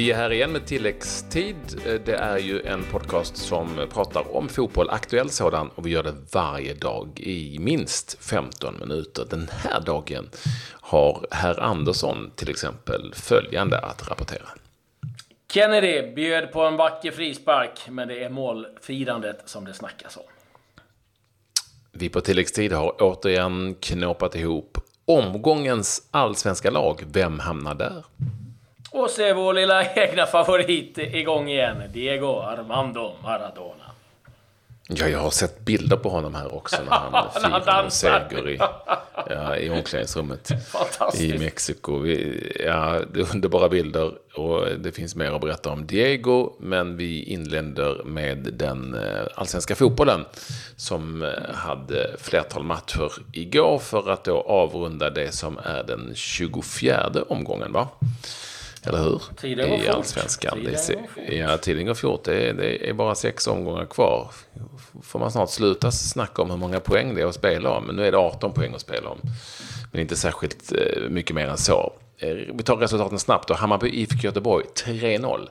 Vi är här igen med tilläggstid. Det är ju en podcast som pratar om fotboll, aktuell sådan, och vi gör det varje dag i minst 15 minuter. Den här dagen har herr Andersson till exempel följande att rapportera. Kennedy bjöd på en vacker frispark, men det är målfirandet som det snackas om. Vi på tilläggstid har återigen knåpat ihop omgångens allsvenska lag. Vem hamnar där? Och se vår lilla egna favorit igång igen, Diego Armando Maradona. Ja, jag har sett bilder på honom här också när han firar en seger i omklädningsrummet i Mexiko. Det är underbara bilder och det finns mer att berätta om Diego, men vi inländer med den allsvenska fotbollen som hade flertal matcher igår för att då avrunda det som är den 24:e omgången, va? Eller hur? Tiden i allsvenskan. Tiden går fort. Det är bara 6 omgångar kvar. Får man snart sluta snacka om hur många poäng det är att spela om. Men nu är det 18 poäng att spela om. Men inte särskilt mycket mer än så. Vi tar resultaten snabbt då. Hammarby IFK Göteborg 3-0.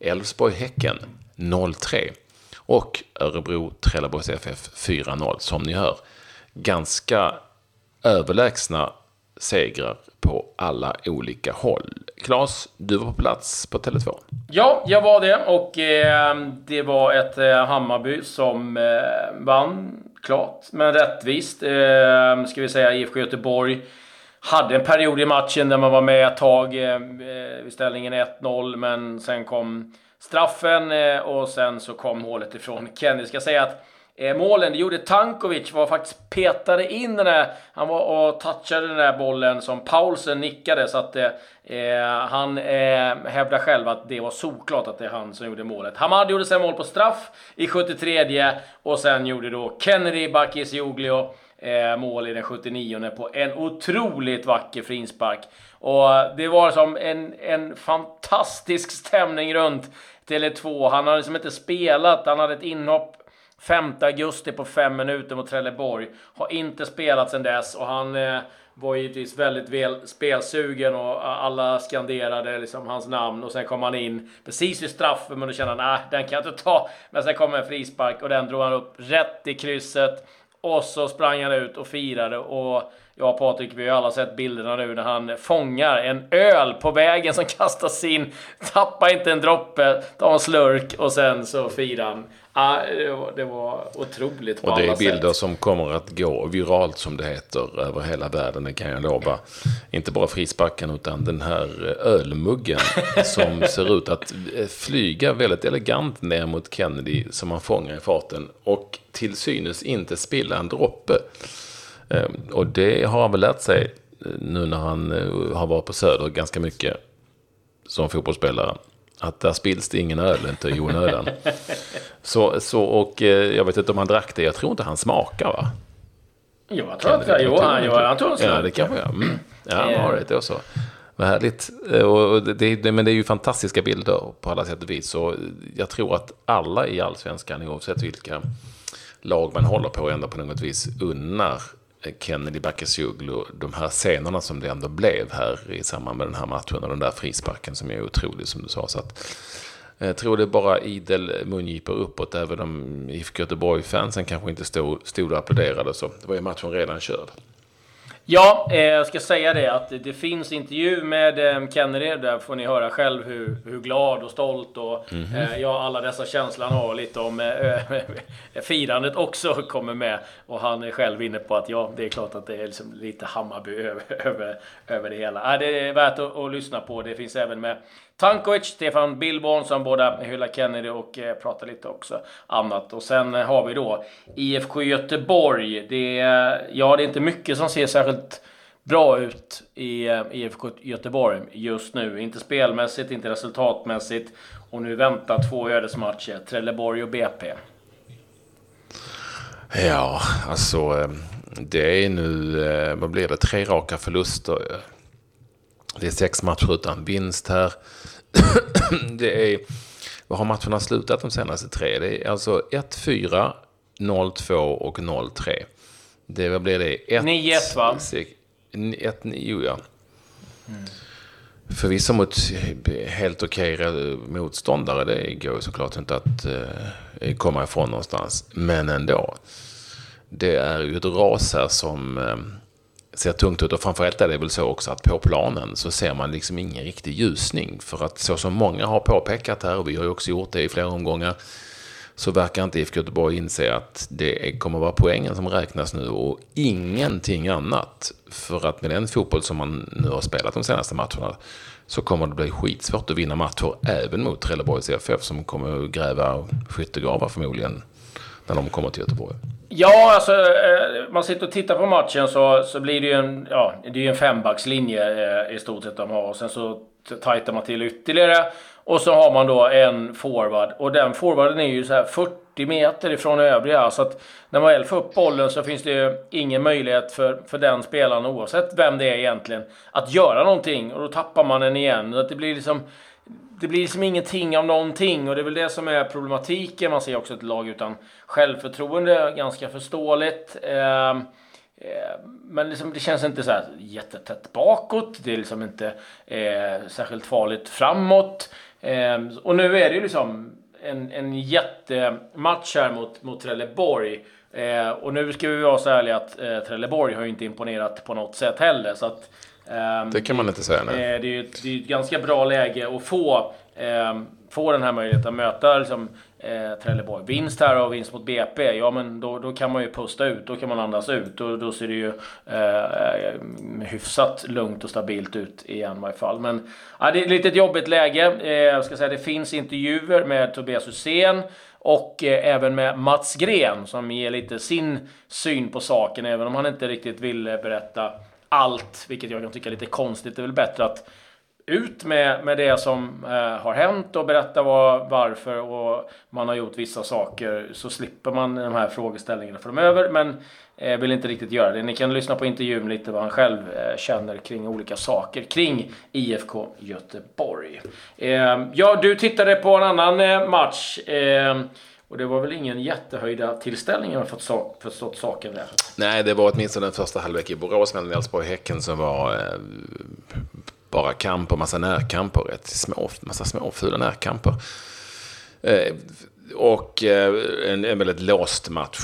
Elfsborg Häcken 0-3. Och Örebro Trelleborgs FF 4-0. Som ni hör, ganska överlägsna segrar på alla olika håll. Claes, du var på plats på Tele2. Ja, jag var det, och det var ett Hammarby som vann klart, men rättvist. Ska vi säga, IFK Göteborg hade en period i matchen där man var med ett tag vid ställningen 1-0, men sen kom straffen och sen så kom hålet ifrån Kenny. Ska säga att målen det gjorde Tankovic, var faktiskt petade in den där, han var och touchade den där bollen som Paulsen nickade, så att han hävdar själv att det var såklart att det är han som gjorde målet. Hamad gjorde sen mål på straff i 73:e och sen gjorde då Kenny Bakis-Juglio mål i den 79:e på en otroligt vacker frispark. Och det var som en fantastisk stämning runt Tele2. Han hade liksom inte spelat, han hade ett inhopp 5 augusti på 5 minuter mot Trelleborg. Har inte spelat sedan dess. Och han var givetvis väldigt väl spelsugen. Och alla skanderade liksom hans namn. Och sen kom han in precis vid straffen. Men då kände han, den kan jag inte ta. Men sen kom en frispark. Och den drog han upp rätt i krysset. Och så sprang han ut och firade. Och jag och Patrik, vi har alla sett bilderna nu när han fångar en öl på vägen som kastas in. Tappar inte en droppe. Tar en slurk och sen så firar han. Ja, det var otroligt på alla sätt. Och det är bilder som kommer att gå viralt, som det heter, över hela världen, det kan jag lova. Inte bara frisparken utan den här ölmuggen som ser ut att flyga väldigt elegant ner mot Kennedy som man fångar i farten och till synes inte spilla en droppe. Och det har han väl lärt sig nu när han har varit på Söder ganska mycket som fotbollsspelare. Att där spills det ingen öl, inte i onödan. Och jag vet inte om han drack det. Jag tror inte han smakar, va? Jo, jag tror att han tog en slurk. Ja, det kan jag. Ja, har det också. Vad härligt. Och men det är ju fantastiska bilder på alla sätt och vis. Så jag tror att alla i allsvenskan, oavsett vilka lag man håller på, ändå på något vis unnar Kenny Bakis-Juglio de här scenerna som det ändå blev här i samband med den här matchen och den där frisparken som är otrolig, som du sa. Så att jag tror det är bara idel mungiper uppåt, även om IFK Göteborg-fansen kanske inte stod och applåderade. Så det var ju matchen redan körd. Ja, jag ska säga det att det finns intervju med Kennedy, där får ni höra själv hur glad och stolt och alla dessa känslor har, lite om firandet också kommer med, och han är själv inne på att det är klart att det är liksom lite Hammarby över det hela. Det är värt att lyssna på. Det finns även med Tankovic, Stefan Billborn, som båda hyllar Kennedy och pratar lite också annat. Och sen har vi då IFK Göteborg. Det är inte mycket som ser särskilt bra ut i IFK Göteborg just nu. Inte spelmässigt, inte resultatmässigt. Och nu väntar 2 ödesmatcher, Trelleborg och BP. Ja, alltså det är nu, vad blir det, 3 raka förluster. Det är 6 matcher utan vinst här. Det är, vad har matcherna slutat de senaste 3? Det är alltså 1-4, 0-2 och 0-3. Det, vad blir det? 9-1, va? 1-9, ja. förvisso mot helt okej motståndare, det går såklart inte att komma ifrån någonstans, men ändå, det är ju ett ras här som ser tungt ut, och framförallt är det väl så också att på planen så ser man liksom ingen riktig ljusning, för att så som många har påpekat här, och vi har ju också gjort det i flera omgångar, så verkar inte IFK Göteborg inse att det kommer vara poängen som räknas nu och ingenting annat. För att med den fotboll som man nu har spelat de senaste matcherna så kommer det bli skitsvårt att vinna matcher även mot Trelleborgs FF, som kommer att gräva skyttegravar förmodligen när de kommer till Göteborg. Ja, alltså man sitter och tittar på matchen så blir det ju en fembackslinje i stort sett de har, och sen så tajtar man till ytterligare. Och så har man då en forward, och den forwarden är ju så här 40 meter ifrån övriga, så att när man väl får upp bollen så finns det ju ingen möjlighet för den spelaren, oavsett vem det är egentligen, att göra någonting, och då tappar man den igen. Att det blir liksom ingenting av någonting, och det är väl det som är problematiken. Man ser också ett lag utan självförtroende, ganska förståeligt. Men liksom, det känns inte så här jättetätt bakåt, det är liksom inte särskilt farligt framåt. Och nu är det ju liksom en jättematch här mot Trelleborg, och nu ska vi vara så ärliga att Trelleborg har ju inte imponerat på något sätt heller, så att, det kan man inte säga nu. Det är ett ganska bra läge att få den här möjligheten att möta liksom, Trelleborg. Vinst här och vinst mot BP, ja men då kan man ju pusta ut, då kan man andas ut, och då ser det ju hyfsat lugnt och stabilt ut igen i alla fall. Men det är ett litet jobbigt läge. Jag ska säga, det finns intervjuer med Tobias Hussein och även med Mats Gren som ger lite sin syn på saken, även om han inte riktigt vill berätta allt, vilket jag kan tycka är lite konstigt. Det är väl bättre att ut med det som har hänt och berätta varför och man har gjort vissa saker, så slipper man de här frågeställningarna framöver, men vill inte riktigt göra det. Ni kan lyssna på intervjun lite vad han själv känner kring olika saker kring IFK Göteborg. Ja, du tittade på en annan match och det var väl ingen jättehöjda tillställning jag har förstått saken där. Nej, det var åtminstone den första halvlek i Borås mellan Elfsborg och Häcken som var bara kamp och massa närkamper, massa små fula närkamper. Och en väldigt låst match,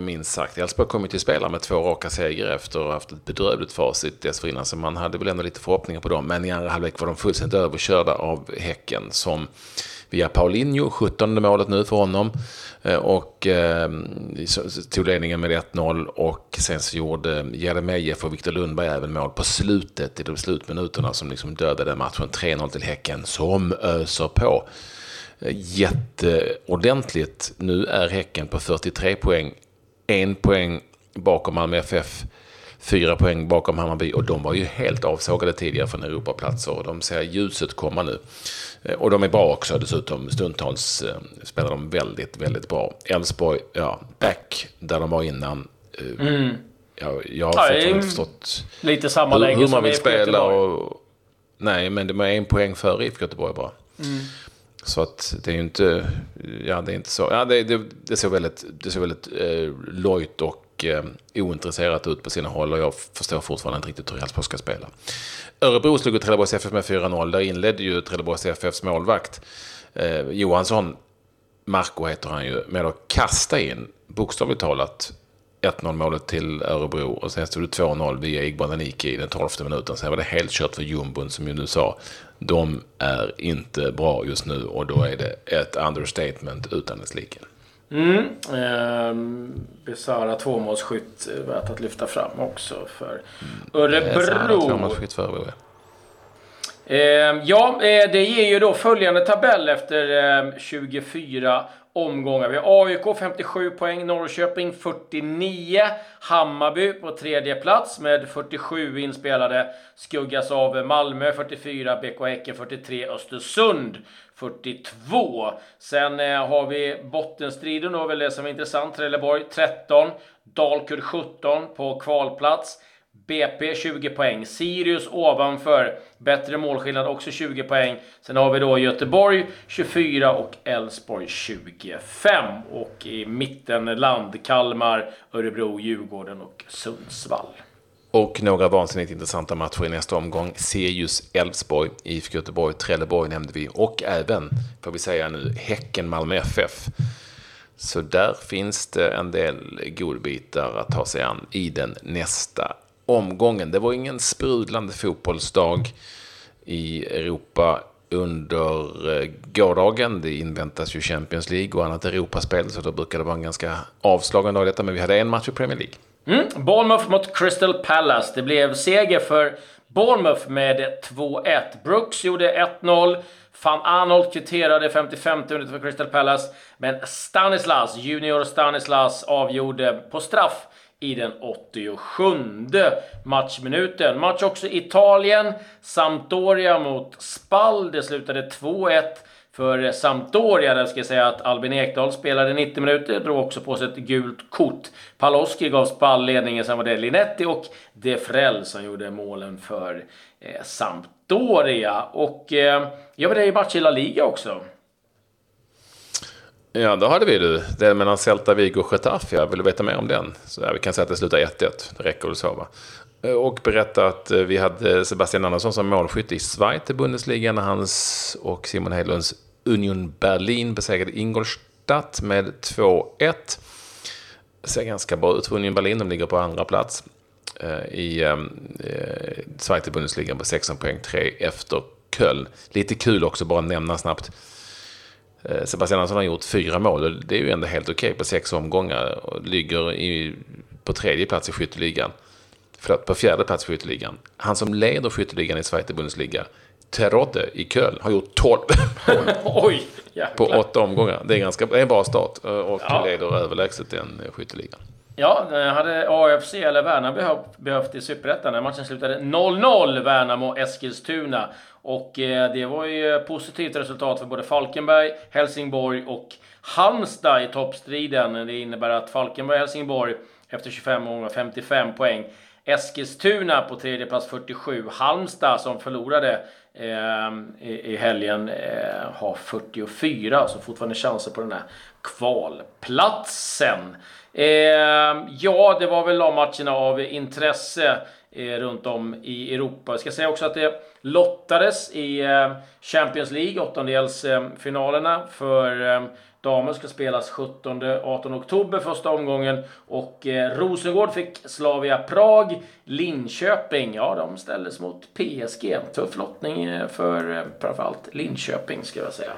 minst sagt. Elfsborg kom ju till spela med 2 raka segrar efter att ha haft ett bedrövligt facit dessförinnan, så man hade väl ändå lite förhoppningar på dem. Men i andra halvlek var de fullständigt överkörda av Häcken, som via Paulinho, 17:e målet nu för honom, och tog ledningen med 1-0, och sen så gjorde Jeremejeff och Viktor Lundberg även mål på slutet, i de slutminuterna, som liksom dödade matchen. 3-0 till Häcken som öser på jätteordentligt. Nu är Häcken på 43 poäng, 1 poäng bakom Malmö FF, 4 poäng bakom Hammarby, och de var ju helt avsågade tidigare från Europaplatser, och de ser ljuset komma nu. Och de är bra också dessutom, stundtals spelar de väldigt, väldigt bra. Elfsborg, ja, back där de var innan. Jag har fortfarande inte förstått lite samma läge hur man vill spela. Nej, men de är 1 poäng före IFK Göteborg bara. Så att det är ju inte, det är inte så. Ja, det ser väldigt, lojt och ointresserat ut på sina håll, och jag förstår fortfarande inte riktigt hur Elfsborg ska spela. Örebro slog Trelleborgs FF med 4-0. Där inledde ju Trelleborgs FFs målvakt Johansson, Marco heter han ju, med att kasta in bokstavligt talat 1-0-målet till Örebro, och sen stod det 2-0 via Igbananiki i den 12:e minuten. Sen var det helt kört för Jumbon, som ju nu sa, de är inte bra just nu, och då är det ett understatement utan dess like. Besara tvåmålsskytt värt att lyfta fram också för Örebro. Det ger ju då följande tabell efter 24 omgångar. Vi har AIK 57 poäng, Norrköping 49, Hammarby på 3:e plats med 47 inspelade, skuggas av Malmö 44, BK Häcken 43, Östersund 42. Sen har vi bottenstriden, då väl det som är intressant, Trelleborg 13, Dalkurd 17 på kvalplats, BP 20 poäng, Sirius ovanför, bättre målskillnad också 20 poäng. Sen har vi då Göteborg 24 och Elfsborg 25. Och i mitten Land, Kalmar, Örebro, Djurgården och Sundsvall. Och några vansinnigt intressanta matcher i nästa omgång. Sirius, Elfsborg, IFK Göteborg, Trelleborg nämnde vi. Och även, får vi säga nu, Häcken, Malmö FF. Så där finns det en del godbitar att ta sig an i den nästa omgången. Det var ingen sprudlande fotbollsdag i Europa under gårdagen. Det inväntas ju Champions League och annat Europaspel, så då brukar det vara en ganska avslagen dag detta. Men vi hade en match i Premier League. Bournemouth mot Crystal Palace. Det blev seger för Bournemouth med 2-1. Brooks gjorde 1-0. Van Arnold kvitterade 55 minuter för Crystal Palace. Men Stanislas, junior Stanislas, avgjorde på straff i den 87:e matchminuten. Match också i Italien. Sampdoria mot Spal. Det slutade 2-1 för Sampdoria. Där ska jag säga att Albin Ekdal spelade 90 minuter. Drog också på sig ett gult kort. Paloski gav Spal ledningen. Sen var det Linetti och De Frell som gjorde målen för Sampdoria. Och jag var där i match i La Liga också. Ja, då hade vi du. Det är mellan Celta Vigo och Getafe. Jag vill veta mer om den. Så där, vi kan säga att det slutar 1-1. Det räcker så, va? Och berätta att vi hade Sebastian Andersson som målskytt i Schweiz i Bundesliga när hans och Simon Hedlunds Union Berlin besegrade Ingolstadt med 2-1. Det ser ganska bra ut för Union Berlin. De ligger på andra plats i Schweiz i Bundesliga på 16 poäng, 3 efter Köln. Lite kul också, bara nämna snabbt. Sebastian Andersson har gjort 4 mål. Det är ju ändå helt okej på 6 omgångar och ligger på tredje plats i skytteligan. På fjärde plats i skytteligan. Han som leder skytteligan i Sverige Bundesliga, Terodde i Köln, har gjort 12 mål. Oj, på 8 omgångar. Det är en bra start och leder överlägset den skytteligan. Ja, hade AFC eller Värnamo behövt i Superettan när matchen slutade 0-0 Värnamo och Eskilstuna. Och det var ju positivt resultat för både Falkenberg, Helsingborg och Halmstad i toppstriden. Det innebär att Falkenberg och Helsingborg efter 25 omgångar 55 poäng. Eskilstuna på tredje plats 47. Halmstad som förlorade i helgen har 44. Så fortfarande chanser på den här kvalplatsen. Ja, det var väl de matcherna av intresse runt om i Europa. Jag ska säga också att det lottades i Champions League, åttondelsfinalerna för damer ska spelas 17-18 oktober första omgången. Och Rosengård fick Slavia Prag. Linköping, ja, de ställdes mot PSG. Tuff lottning för framförallt Linköping, ska jag säga.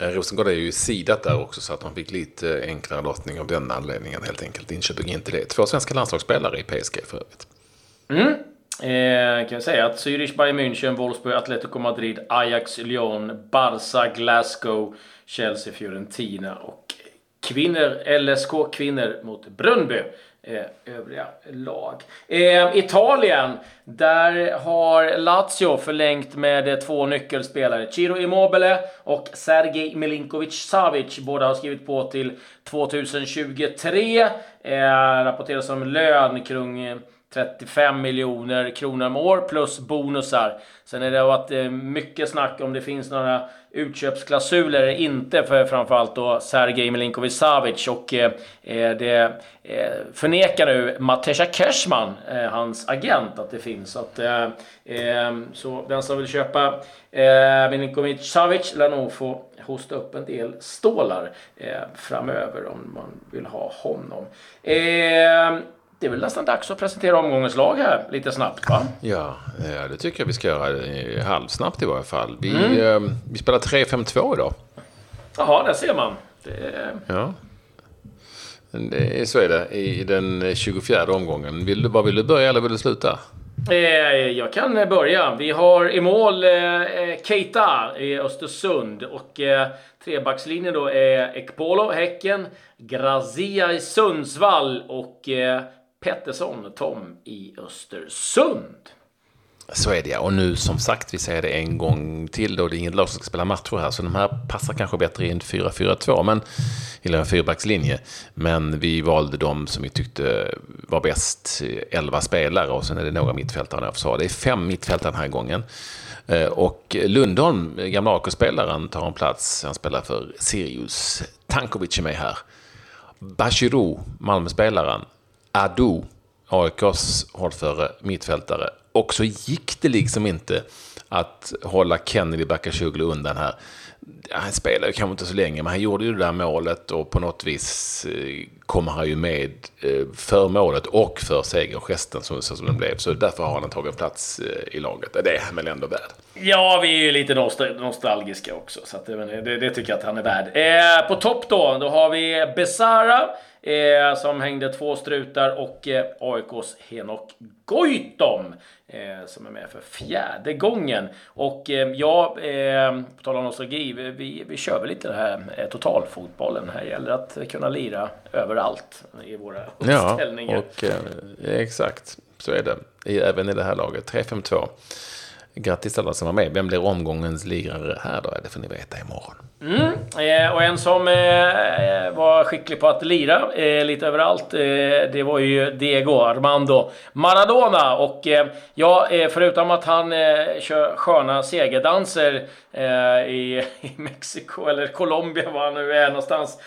Rosengård är ju sidat där också, så att de fick lite enklare lottning av den anledningen helt enkelt. Linköping inte det. 2 svenska landslagsspelare i PSG för övrigt. Kan vi säga att Zürich, Bayern München, Wolfsburg, Atletico Madrid, Ajax, Lyon, Barca, Glasgow, Chelsea, Fiorentina och LSK-kvinnor mot Brøndby, övriga lag. Italien, där har Lazio förlängt med 2 nyckelspelare. Ciro Immobile och Sergej Milinkovic-Savic. Båda har skrivit på till 2023. Rapporteras om lön kring 35 miljoner kronor om år plus bonusar. Sen är det varit mycket snack om det finns några utköpsklausuler eller inte för framförallt då Sergej Milinkovic-Savic, och det förnekar nu Matesha Cashman, hans agent, att det finns. Så den som vill köpa Milinkovic-Savic lär nog få hosta upp en del stålar framöver om man vill ha honom. Det är väl nästan dags att presentera omgångens lag här lite snabbt, va? Ja, det tycker jag vi ska göra halvsnabbt i varje fall. Vi spelar 3-5-2 idag. Jaha, där ser man. Ja, så är det i den 24:e omgången. Vill du börja eller vill du sluta? Jag kan börja. Vi har i mål Keita i Östersund, och trebackslinjen då är Ekpolo, Häcken, Grazia i Sundsvall och Pettersson, Tom i Östersund. Så är det, och nu som sagt, vi säger det en gång till då, det är inget lag som ska spela matcher här, så de här passar kanske bättre i en 4-4-2 eller en fyrbackslinje, men vi valde de som vi tyckte var bäst, 11 spelare, och sen är det några mittfältare. Det är 5 mittfältare den här gången, och Lundholm, gamla AK-spelaren, tar en plats. Han spelar för Sirius. Tankovic är med här. Bashirou, Malmö-spelaren. Adu AIKs hållföre mittfältare. Och så gick det liksom inte att hålla Kenny Bakis-Juglio undan här. Han spelar ju kanske inte så länge, men han gjorde ju det där målet och på något vis kommer han ju med för målet och för segergesten som den blev. Så därför har han tagit plats i laget. Det är han väl ändå värd. Ja, vi är ju lite nostalgiska också, så att, det tycker jag att han är värd. På topp då har vi Besara som hängde två strutar och AIKs Henok Goitom som är med för fjärde gången. Och på tal om nostalgi, vi kör väl lite den här totalfotbollen här. Gäller att kunna lira överallt i våra uppställningar. Och, exakt, så är det. Även i det här laget, 3-5-2. Grattis alla som var med. Vem blir omgångens lirare här då? Det får ni veta imorgon. Och en som var skicklig på att lira lite överallt, det var ju Diego Armando Maradona. Och förutom att han kör sköna segerdanser i Mexiko eller Colombia, var han nu är någonstans.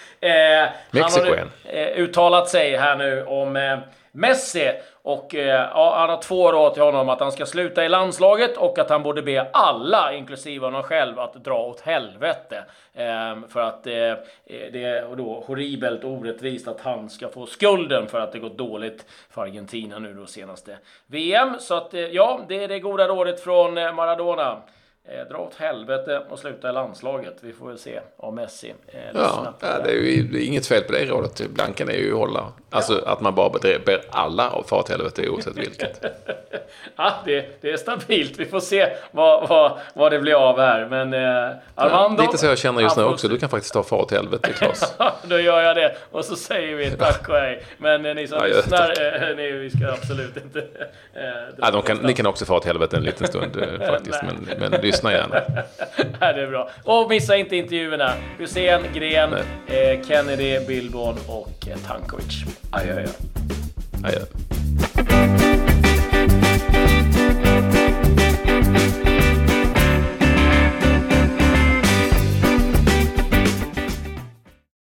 Mexiko igen. Han har uttalat sig här nu om Messi. Och han har 2 råd till honom, att han ska sluta i landslaget och att han borde be alla, inklusive honom själv, att dra åt helvete. För att det är då horribelt orättvist att han ska få skulden för att det gått dåligt för Argentina nu då senaste VM. Så att det är det goda rådet från Maradona. Dra åt helvete och sluta i landslaget. Vi får väl se om Messi lyssnar på det. Det är inget fel på det rådet. Ibland kan det ju hålla. Alltså att man bara ber alla och far åt helvete oavsett vilket. Det är stabilt. Vi får se vad det blir av här. Men Armando... lite så jag känner just nu också. Du kan faktiskt ta far åt helvete, Claes. Då gör jag det. Och så säger vi tack och hej. Men ni som lyssnar, vi ska absolut inte... ni kan också far åt helvete en liten stund faktiskt. men lyssna gärna. Det är bra. Och missa inte intervjuerna. Hussein, Gren, Kennedy, Billborn och Tankovic. Adjö.